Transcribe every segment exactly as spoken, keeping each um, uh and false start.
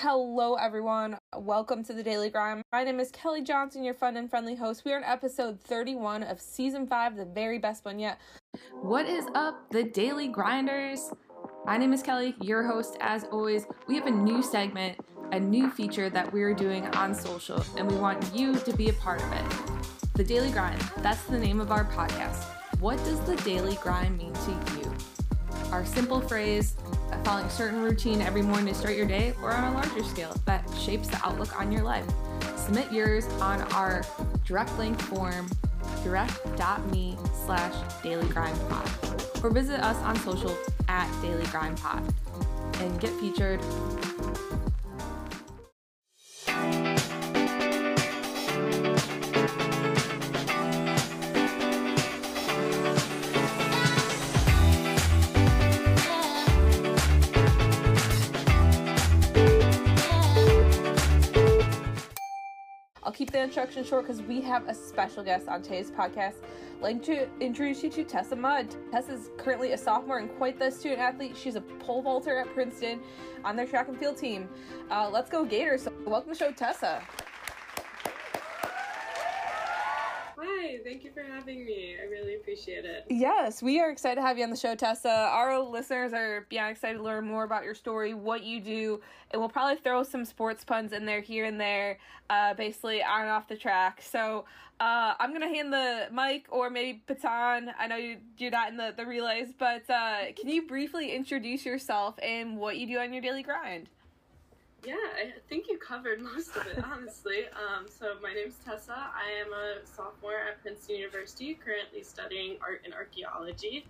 Hello everyone, welcome to the Daily Grind. My name is Kelly Johnson, your fun and friendly host. We are in episode thirty-one of season five, the very best one yet. What is up, the Daily Grinders? My name is Kelly, your host as always. We have a new segment, a new feature that we're doing on social, and we want you to be a part of it. The Daily Grind, that's the name of our podcast. What does the Daily Grind mean to you? Our simple phrase, following a certain routine every morning to start your day, or on a larger scale that shapes the outlook on your life. Submit yours on our direct link form, direct.me slash dailygrimepod, or visit us on social at dailygrimepod and get featured. Keep the introduction short because we have a special guest on today's podcast. I'd like to introduce you to Tessa Mudd. Tessa is currently a sophomore and quite the student athlete. She's a pole vaulter at Princeton on their track and field team. Uh, let's go Gators. So welcome to the show, Tessa. Hi, thank you for having me. I really appreciate it. Yes, we are excited to have you on the show, Tessa. Our listeners are beyond excited to learn more about your story, what you do, and we'll probably throw some sports puns in there here and there, uh, basically on and off the track. So uh, I'm going to hand the mic or maybe baton. I know you, you're not in the, the relays, but uh, can you briefly introduce yourself and what you do on your daily grind? Yeah, I think you covered most of it, honestly. Um, so my name's Tessa. I am a sophomore at Princeton University, currently studying art and archaeology,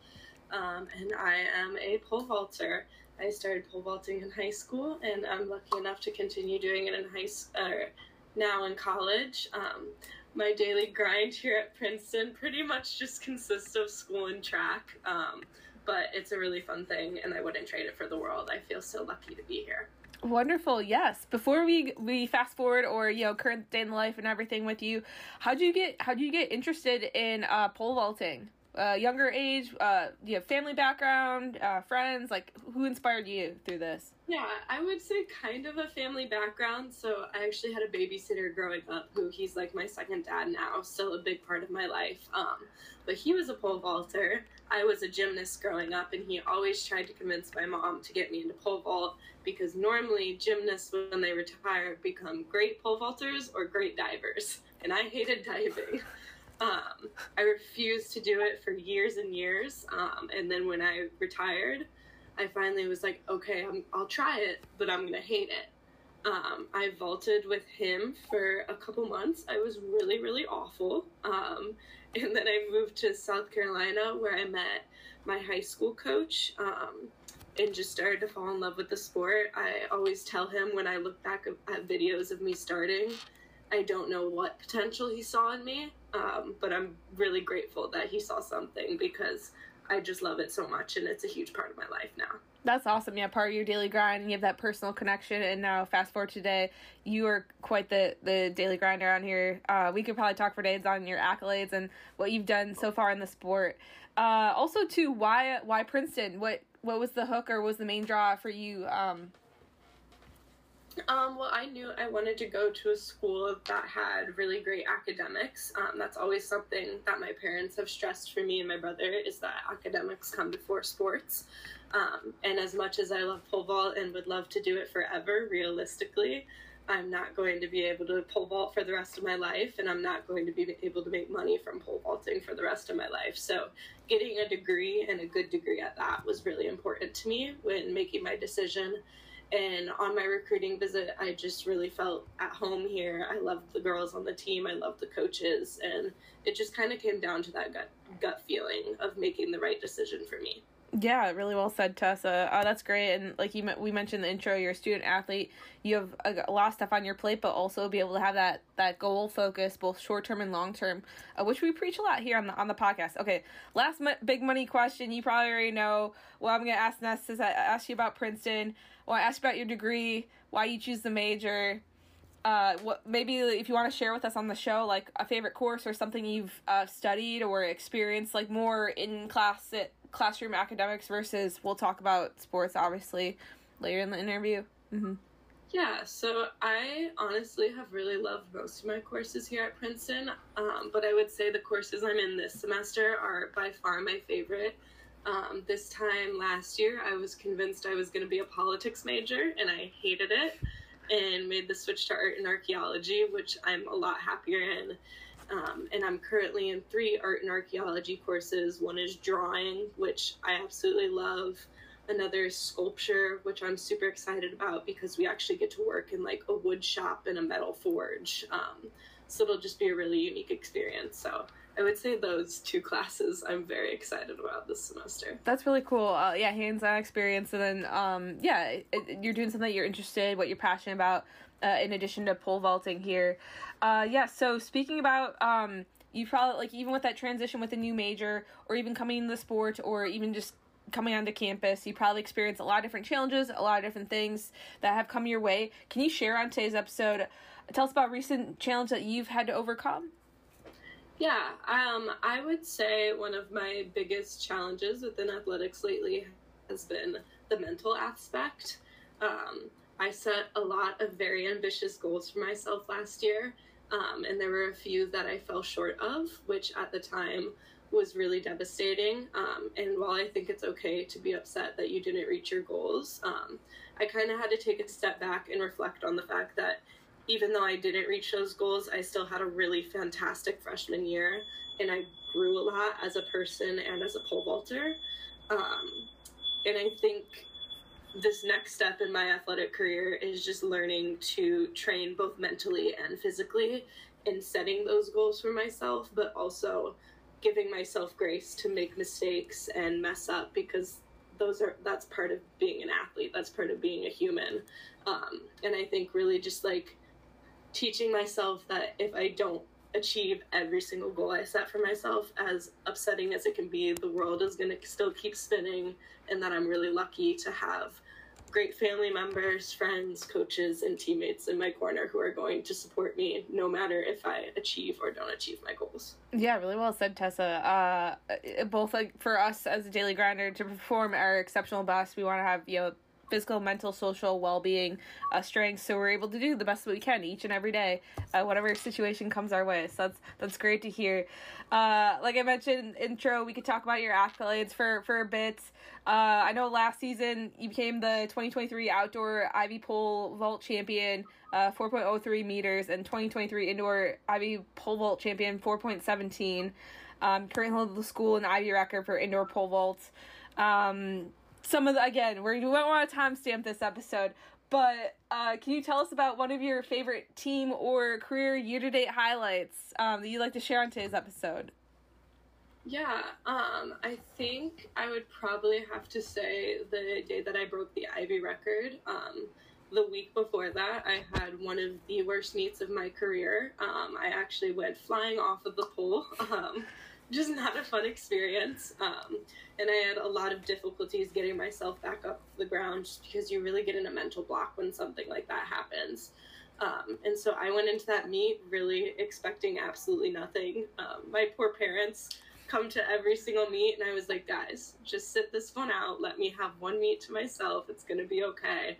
um, and I am a pole vaulter. I started pole vaulting in high school, and I'm lucky enough to continue doing it in high uh, now in college. Um, my daily grind here at Princeton pretty much just consists of school and track, um, but it's a really fun thing, and I wouldn't trade it for the world. I feel so lucky to be here. Wonderful. Yes. Before we we fast forward or, you know, current day in life and everything with you, how do you get how do you get interested in uh, pole vaulting? Uh, younger age, uh, do you have family background, uh, friends? Like, who inspired you through this? Yeah, I would say kind of a family background. So I actually had a babysitter growing up who he's like my second dad now, still a big part of my life. Um, but he was a pole vaulter. I was a gymnast growing up, and he always tried to convince my mom to get me into pole vault because normally gymnasts, when they retire, become great pole vaulters or great divers. And I hated diving. Um, I refused to do it for years and years, um, and then when I retired, I finally was like, okay, I'm, I'll try it, but I'm gonna hate it. Um, I vaulted with him for a couple months. I was really, really awful, um, and then I moved to South Carolina where I met my high school coach, um, and just started to fall in love with the sport. I always tell him when I look back at videos of me starting, I don't know what potential he saw in me, um, but I'm really grateful that he saw something because I just love it so much, and it's a huge part of my life now. That's awesome. Yeah, part of your daily grind, you have that personal connection, and now fast forward today, you are quite the, the daily grinder on here. Uh, we could probably talk for days on your accolades and what you've done so far in the sport. Uh, also, too, why why Princeton? What what was the hook or was the main draw for you? Um, Um, well, I knew I wanted to go to a school that had really great academics. Um, that's always something that my parents have stressed for me and my brother is that academics come before sports. Um, and as much as I love pole vault and would love to do it forever, realistically, I'm not going to be able to pole vault for the rest of my life, and I'm not going to be able to make money from pole vaulting for the rest of my life. So getting a degree and a good degree at that was really important to me when making my decision. And on my recruiting visit, I just really felt at home here. I loved the girls on the team. I loved the coaches. And it just kind of came down to that gut, gut feeling of making the right decision for me. Yeah, really well said, Tessa. Uh, that's great. And like you, we mentioned in the intro, you're a student athlete. You have a lot of stuff on your plate, but also be able to have that that goal focus, both short term and long term, uh, which we preach a lot here on the on the podcast. Okay, last mo- big money question. You probably already know. Well, I'm gonna ask Ness since I asked you about Princeton. Well, I asked you about your degree, why you choose the major. Uh, what maybe if you want to share with us on the show, like a favorite course or something you've uh, studied or experienced, like more in class at classroom academics versus we'll talk about sports obviously later in the interview. Mm-hmm. Yeah, so I honestly have really loved most of my courses here at Princeton, um, but I would say the courses I'm in this semester are by far my favorite. Um, this time last year I was convinced I was going to be a politics major and I hated it and made the switch to art and archaeology, which I'm a lot happier in. Um, and I'm currently in three art and archaeology courses. One is drawing, which I absolutely love. Another is sculpture, which I'm super excited about because we actually get to work in like a wood shop and a metal forge. Um, so it'll just be a really unique experience. So I would say those two classes I'm very excited about this semester. That's really cool. Uh, yeah, hands-on experience. And then, um, yeah, it, it, you're doing something that you're interested in, what you're passionate about, uh, in addition to pole vaulting here. Uh, yeah, so speaking about, um, you probably, like, even with that transition with a new major or even coming into the sport or even just coming onto campus, you probably experience a lot of different challenges, a lot of different things that have come your way. Can you share on today's episode, tell us about a recent challenge that you've had to overcome? Yeah, um, I would say one of my biggest challenges within athletics lately has been the mental aspect. Um, I set a lot of very ambitious goals for myself last year, um, and there were a few that I fell short of, which at the time was really devastating. Um, and while I think it's okay to be upset that you didn't reach your goals, um, I kind of had to take a step back and reflect on the fact that even though I didn't reach those goals, I still had a really fantastic freshman year, and I grew a lot as a person and as a pole vaulter. Um, and I think this next step in my athletic career is just learning to train both mentally and physically and setting those goals for myself, but also giving myself grace to make mistakes and mess up, because those are that's part of being an athlete. That's part of being a human. Um, and I think really just like teaching myself that if I don't achieve every single goal I set for myself, as upsetting as it can be, the world is going to still keep spinning, and that I'm really lucky to have great family members, friends, coaches, and teammates in my corner who are going to support me no matter if I achieve or don't achieve my goals. Yeah, really well said, Tessa. Uh, both like for us as a Daily Grinder to perform our exceptional best, we want to have, you know, physical, mental, social well-being, uh, strength, so we're able to do the best that we can each and every day, uh, whatever situation comes our way. So that's that's great to hear. Uh, like I mentioned in the intro, we could talk about your accolades for, for a bit. Uh, I know last season you became the twenty twenty-three Outdoor Ivy Pole Vault Champion, uh, four point oh three meters, and twenty twenty-three Indoor Ivy Pole Vault Champion, four point one seven. Um, currently holds the school and Ivy record for indoor pole vaults. Um... Some of the, again, we're, we won't want to timestamp this episode, but uh, can you tell us about one of your favorite team or career year-to-date highlights um, that you'd like to share on today's episode? Yeah, um, I think I would probably have to say the day that I broke the Ivy record. Um, the week before that, I had one of the worst meets of my career. Um, I actually went flying off of the pole. Um, just not a fun experience. Um, and I had a lot of difficulties getting myself back up to the ground, just because you really get in a mental block when something like that happens. Um, and so I went into that meet really expecting absolutely nothing. Um, my poor parents come to every single meet, and I was like, guys, just sit this one out. Let me have one meet to myself. It's going to be okay.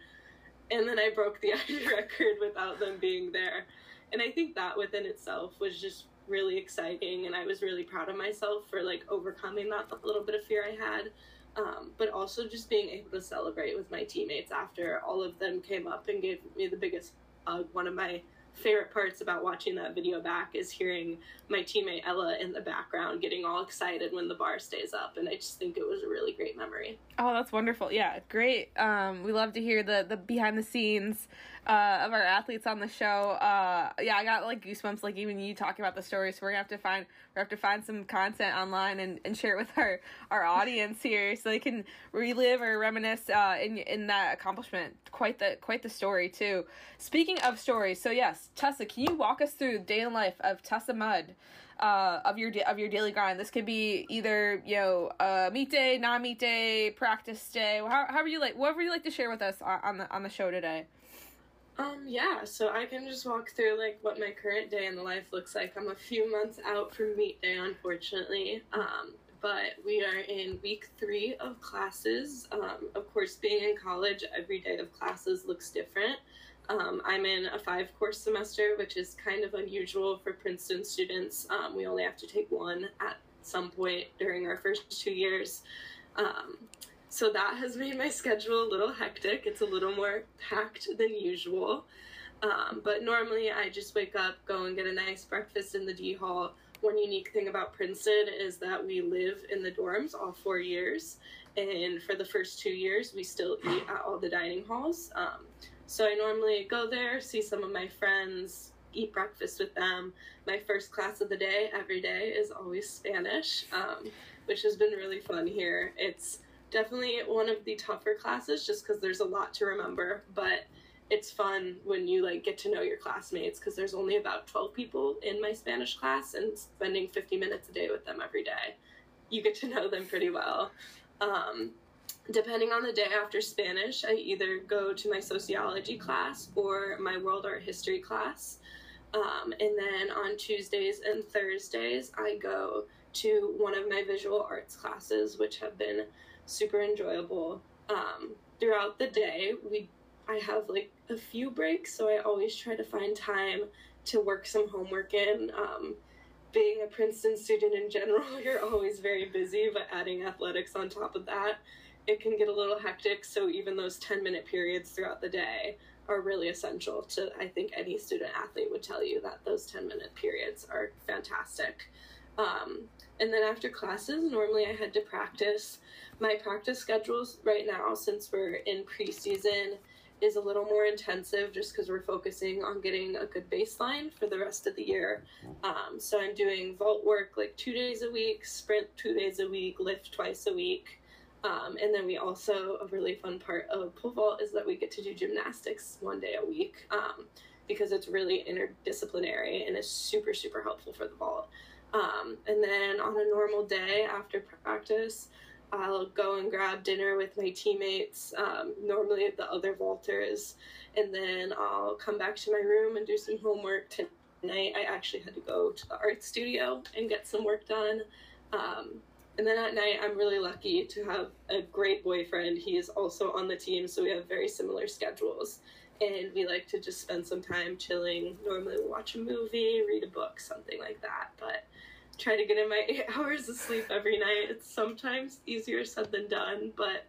And then I broke the Ivy record without them being there. And I think that within itself was just really exciting, and I was really proud of myself for like overcoming that little bit of fear I had, um, but also just being able to celebrate with my teammates after. All of them came up and gave me the biggest hug. One of my favorite parts about watching that video back is hearing my teammate Ella in the background getting all excited when the bar stays up, and I just think it was a really great memory. Oh, that's wonderful. Yeah, great. Um, we love to hear the, the behind the scenes uh, of our athletes on the show. Uh, yeah, I got like goosebumps, like even you talking about the story, so we're gonna have to find we have to find some content online and, and share it with our, our audience here so they can relive or reminisce uh, in in that accomplishment. Quite the quite the story too. Speaking of stories, so yes, Tessa, can you walk us through the day in life of Tessa Mudd, uh, of your of your daily grind? This could be either, you know, uh, meet day, non-meet day, practice day. How how are you like? Whatever you like to share with us on the on the show today. Um. Yeah. So I can just walk through like what my current day in the life looks like. I'm a few months out from meet day, unfortunately. Um. But we are in week three of classes. Um. Of course, being in college, every day of classes looks different. Um, I'm in a five-course semester, which is kind of unusual for Princeton students. Um, we only have to take one at some point during our first two years. Um, so that has made my schedule a little hectic. It's a little more packed than usual. Um, but normally I just wake up, go and get a nice breakfast in the D hall. One unique thing about Princeton is that we live in the dorms all four years. And for the first two years, we still eat at all the dining halls. Um, So I normally go there, see some of my friends, eat breakfast with them. My first class of the day every day is always Spanish, um, which has been really fun here. It's definitely one of the tougher classes just because there's a lot to remember, but it's fun when you like get to know your classmates because there's only about twelve people in my Spanish class, and spending fifty minutes a day with them every day, you get to know them pretty well. Um, Depending on the day after Spanish, I either go to my sociology class or my world art history class. Um, and then on Tuesdays and Thursdays, I go to one of my visual arts classes, which have been super enjoyable. Um, throughout the day, we I have like a few breaks, so I always try to find time to work some homework in. Um, being a Princeton student in general, you're always very busy, but adding athletics on top of that, it can get a little hectic, so even those ten-minute periods throughout the day are really essential to, I think any student-athlete would tell you that those ten-minute periods are fantastic. Um, and then after classes, normally I head to practice. My practice schedules right now, since we're in preseason, is a little more intensive just because we're focusing on getting a good baseline for the rest of the year. Um, so I'm doing vault work like two days a week, sprint two days a week, lift twice a week. Um, and then we also, a really fun part of pole vault is that we get to do gymnastics one day a week um, because it's really interdisciplinary and is super, super helpful for the vault. Um, and then on a normal day after practice, I'll go and grab dinner with my teammates, um, normally the other vaulters, and then I'll come back to my room and do some homework. Tonight I actually had to go to the art studio and get some work done. Um, And then at night, I'm really lucky to have a great boyfriend. He is also on the team, so we have very similar schedules. And we like to just spend some time chilling. Normally we watch a movie, read a book, something like that. But try to get in my eight hours of sleep every night. It's sometimes easier said than done, but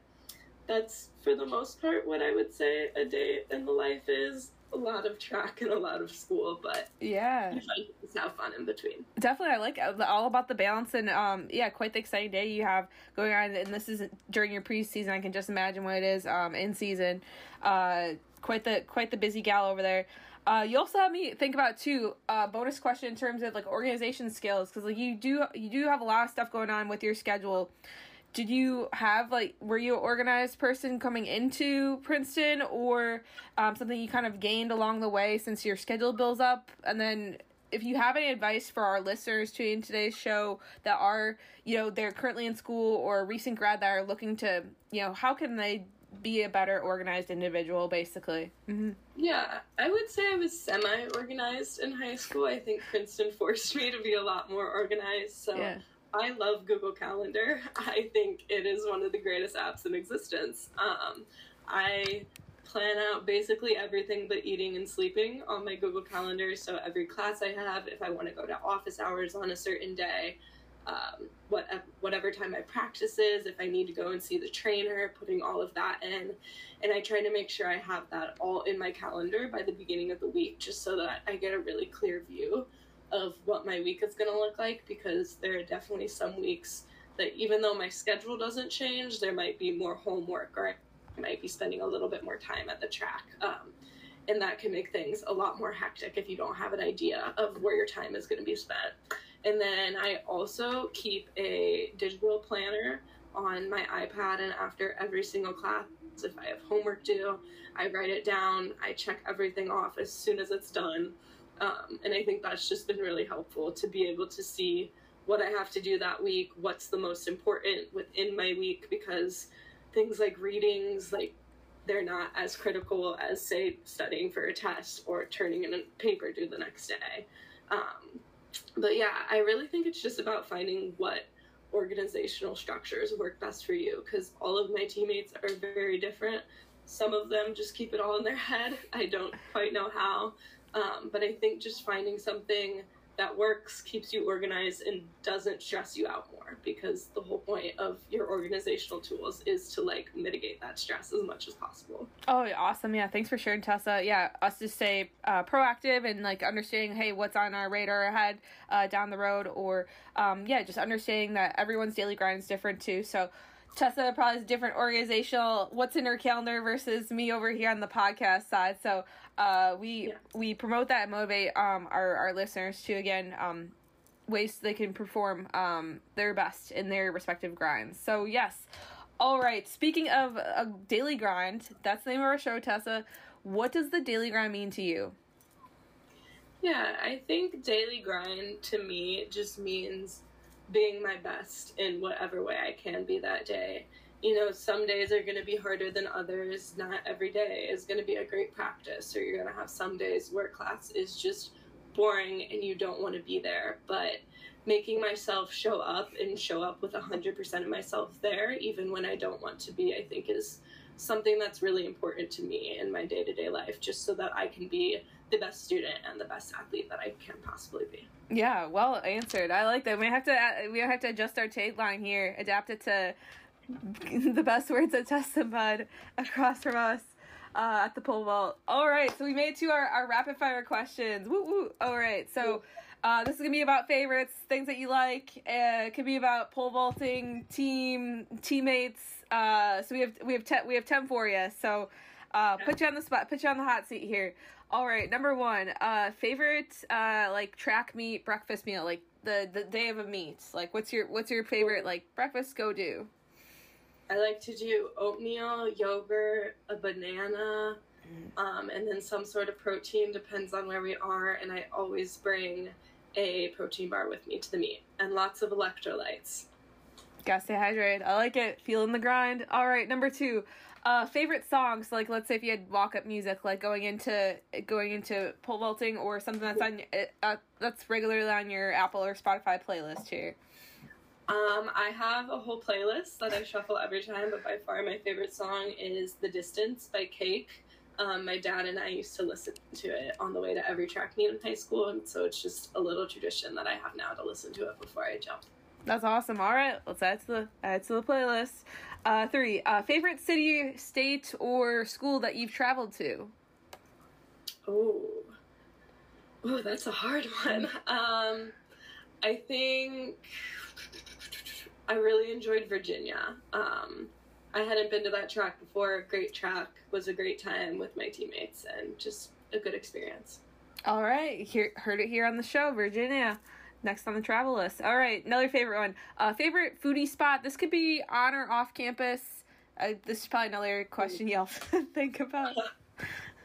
that's for the most part what I would say a day in the life is. A lot of track and a lot of school, but yeah, it's have fun in between. Definitely, I like all about the balance, and um, yeah, quite the exciting day you have going on. And this is during your preseason. I can just imagine what it is um in season. Uh, quite the quite the busy gal over there. Uh, you also have me think about too. Uh, bonus question in terms of like organization skills, because like you do you do have a lot of stuff going on with your schedule. Did you have, like, were you an organized person coming into Princeton, or um, something you kind of gained along the way since your schedule builds up? And then if you have any advice for our listeners to in today's show that are, you know, they're currently in school or a recent grad that are looking to, you know, how can they be a better organized individual, basically? Mm-hmm. Yeah, I would say I was semi-organized in high school. I think Princeton forced me to be a lot more organized, so... Yeah. I love Google Calendar. I think it is one of the greatest apps in existence. Um, I plan out basically everything but eating and sleeping on my Google Calendar. So every class I have, if I want to go to office hours on a certain day, um, what, whatever time my practice is, if I need to go and see the trainer, putting all of that in. And I try to make sure I have that all in my calendar by the beginning of the week, just so that I get a really clear view of what my week is going to look like, because there are definitely some weeks that even though my schedule doesn't change, there might be more homework, or I might be spending a little bit more time at the track. Um, and that can make things a lot more hectic if you don't have an idea of where your time is going to be spent. And then I also keep a digital planner on my iPad, and after every single class, if I have homework due, I write it down, I check everything off as soon as it's done. Um, and I think that's just been really helpful to be able to see what I have to do that week, what's the most important within my week, because things like readings, like they're not as critical as, say, studying for a test or turning in a paper due the next day. Um, but yeah, I really think it's just about finding what organizational structures work best for you, because all of my teammates are very different. Some of them just keep it all in their head. I don't quite know how. Um, but I think just finding something that works, keeps you organized, and doesn't stress you out more, because the whole point of your organizational tools is to like mitigate that stress as much as possible. Oh, awesome. Yeah. Thanks for sharing, Tessa. Yeah. Us to stay uh, proactive and like understanding, hey, what's on our radar ahead uh, down the road, or um, yeah, just understanding that everyone's daily grind is different too. So Tessa probably has different organizational what's in her calendar versus me over here on the podcast side. So uh, we yeah. we promote that and motivate um, our, our listeners to, again, um, ways they can perform um, their best in their respective grinds. So, yes. All right. Speaking of a daily grind, that's the name of our show, Tessa. What does the daily grind mean to you? Yeah, I think daily grind to me just means being my best in whatever way I can be that day. You know, some days are going to be harder than others. Not every day is going to be a great practice, or you're going to have some days where class is just boring and you don't want to be there. But making myself show up and show up with one hundred percent of myself there, even when I don't want to be, I think is something that's really important to me in my day-to-day life, just so that I can be the best student and the best athlete that I can possibly be. Yeah, well answered. I like that. We have to we have to adjust our tagline here, adapt it to the best words that Tessa Mudd across from us uh, at the pole vault. All right, so we made it to our, our rapid fire questions. Woo woo. All right, so uh, this is gonna be about favorites, things that you like. Uh, it could be about pole vaulting, team, teammates. Uh, so we have we have te- we have ten for you. So uh, put you on the spot, put you on the hot seat here. All right, number one, uh, favorite, uh, like track meet, breakfast meal, like the, the day of a meet. Like, what's your what's your favorite like breakfast go do? I like to do oatmeal, yogurt, a banana, um, and then some sort of protein. Depends on where we are, and I always bring a protein bar with me to the meet, and lots of electrolytes. Gotta stay hydrated. I like it. Feeling the grind. All right, number two. Uh, favorite songs, like let's say if you had walk-up music, like going into going into pole vaulting, or something that's on uh, that's regularly on your Apple or Spotify playlist here. Um, I have a whole playlist that I shuffle every time, but by far my favorite song is "The Distance" by Cake. Um, my dad and I used to listen to it on the way to every track meet in high school, and so it's just a little tradition that I have now to listen to it before I jump. That's awesome. All right, let's add to the add to the playlist. Uh, three. Uh, favorite city, state, or school that you've traveled to? Oh, oh, that's a hard one. Um, I think I really enjoyed Virginia. Um, I hadn't been to that track before. Great track. Was a great time with my teammates and just a good experience. All right, here, heard it here on the show, Virginia. Next on the travel list. All right, another favorite one. Uh, favorite foodie spot. This could be on or off campus. Uh, this is probably another question you'll think about.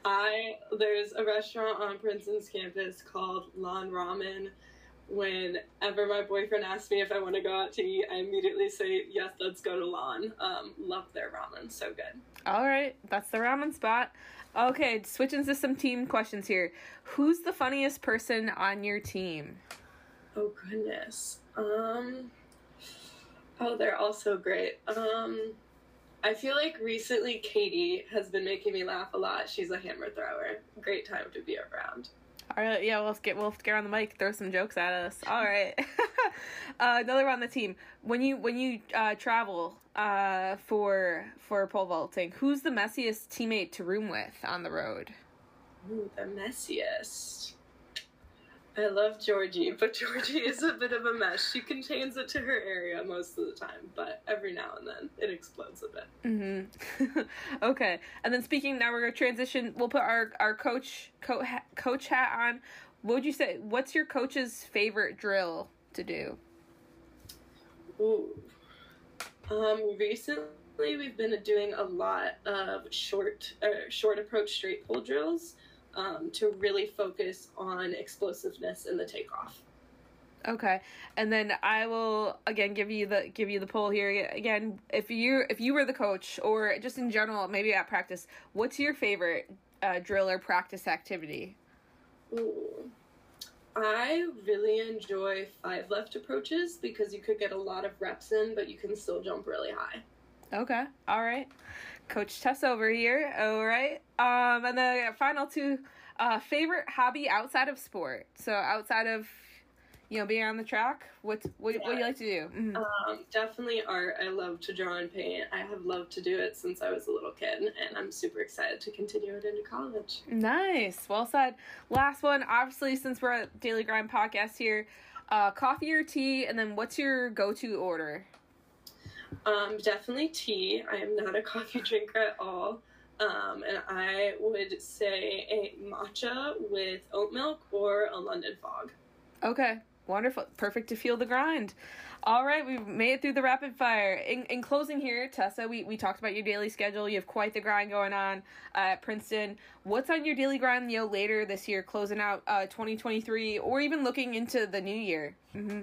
I there's a restaurant on Princeton's campus called Lawn Ramen. Whenever my boyfriend asks me if I want to go out to eat, I immediately say yes. Let's go to Lawn. Um, love their ramen. So good. All right, that's the ramen spot. Okay, switching to some team questions here. Who's the funniest person on your team? Oh, goodness. Um, oh, they're all so great. Um, I feel like recently Katie has been making me laugh a lot. She's a hammer thrower. Great time to be around. All right. Yeah, we'll get, we'll get on the mic, throw some jokes at us. All right. Uh, another on the team. When you when you uh, travel uh, for for pole vaulting, who's the messiest teammate to room with on the road? Ooh, the messiest. I love Georgie, but Georgie is a bit of a mess. She contains it to her area most of the time, but every now and then it explodes a bit. Mm-hmm. Okay. And then speaking, now we're going to transition. We'll put our, our coach co- ha- coach hat on. What would you say? What's your coach's favorite drill to do? Ooh. Um, recently, we've been doing a lot of short, uh, short approach straight pull drills. Um, to really focus on explosiveness in the takeoff. Okay, and then I will again give you the give you the poll here again. If you if you were the coach, or just in general, maybe at practice, what's your favorite uh, drill or practice activity? Ooh, I really enjoy five left approaches because you could get a lot of reps in, but you can still jump really high. Okay. All right. Coach Tess over here. All right. Um, and then final two, uh, favorite hobby outside of sport. So outside of, you know, being on the track, what, what, yeah. what do you like to do? Mm-hmm. Um, definitely art. I love to draw and paint. I have loved to do it since I was a little kid, and I'm super excited to continue it into college. Nice. Well said. Last one, obviously, since we're at Daily Grind podcast here, uh, coffee or tea, and then what's your go-to order? Um, definitely tea. I am not a coffee drinker at all. Um, and I would say a matcha with oat milk or a London fog. Okay. Wonderful. Perfect to feel the grind. All right. We've made it through the rapid fire. In, in closing here, Tessa, we, we talked about your daily schedule. You have quite the grind going on uh, at Princeton. What's on your daily grind, you know, later this year, closing out uh, twenty twenty-three, or even looking into the new year? Mm-hmm.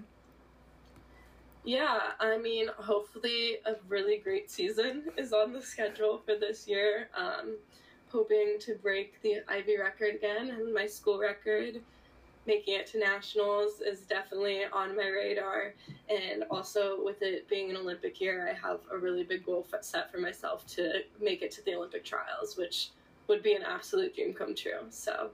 Yeah, I mean, hopefully a really great season is on the schedule for this year. Um, hoping to break the Ivy record again and my school record. Making it to nationals is definitely on my radar. And also with it being an Olympic year, I have a really big goal set for myself to make it to the Olympic trials, which would be an absolute dream come true. So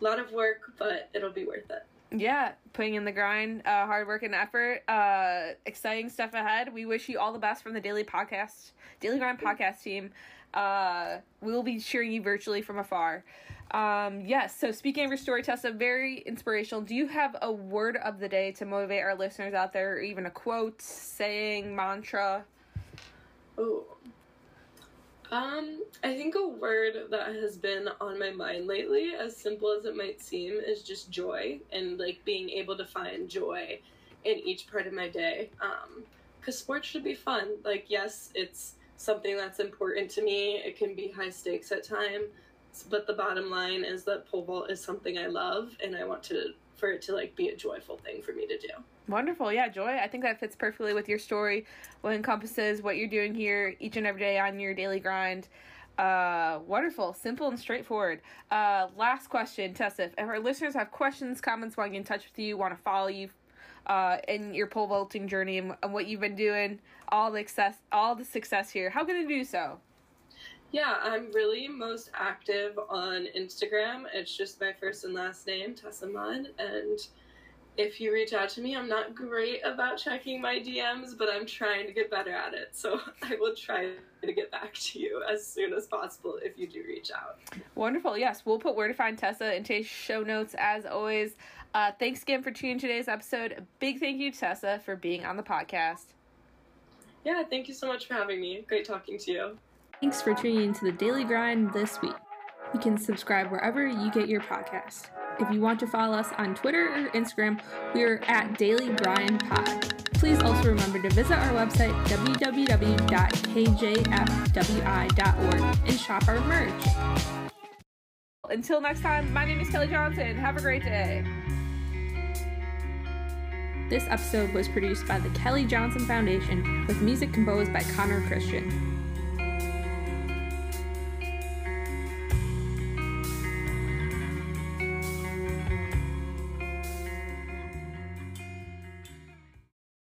a lot of work, but it'll be worth it. Yeah, putting in the grind, uh, hard work and effort, uh, exciting stuff ahead. We wish you all the best from the Daily Podcast, Daily Grind podcast team. Uh, we will be cheering you virtually from afar. Um, yes, yeah, so speaking of your story, Tessa, very inspirational. Do you have a word of the day to motivate our listeners out there, or even a quote, saying, mantra? Oh, Um, I think a word that has been on my mind lately, as simple as it might seem, is just joy, and like being able to find joy in each part of my day. Um, 'cause sports should be fun. Like, yes, it's something that's important to me. It can be high stakes at times, but the bottom line is that pole vault is something I love, and I want to for it to like be a joyful thing for me to do. Wonderful. Yeah, Joy, I think that fits perfectly with your story, what encompasses what you're doing here each and every day on your daily grind. Uh, wonderful, simple, and straightforward. Uh, last question, Tessa. If our listeners have questions, comments, want to get in touch with you, want to follow you uh, in your pole vaulting journey and, and what you've been doing, all the success, all the success here, how can they do so? Yeah, I'm really most active on Instagram. It's just my first and last name, Tessa Mudd, and if you reach out to me, I'm not great about checking my D Ms, but I'm trying to get better at it. So I will try to get back to you as soon as possible if you do reach out. Wonderful. Yes, we'll put where to find Tessa in today's show notes as always. Uh, thanks again for tuning in today's episode. A big thank you, Tessa, for being on the podcast. Yeah, thank you so much for having me. Great talking to you. Thanks for tuning in to The Daily Grind this week. You can subscribe wherever you get your podcast. If you want to follow us on Twitter or Instagram, we are at Daily Grind Pod. Please also remember to visit our website, w w w dot k j f w i dot org, and shop our merch. Until next time, my name is Kelly Johnson. Have a great day. This episode was produced by the Kelly Johnson Foundation with music composed by Connor Christian.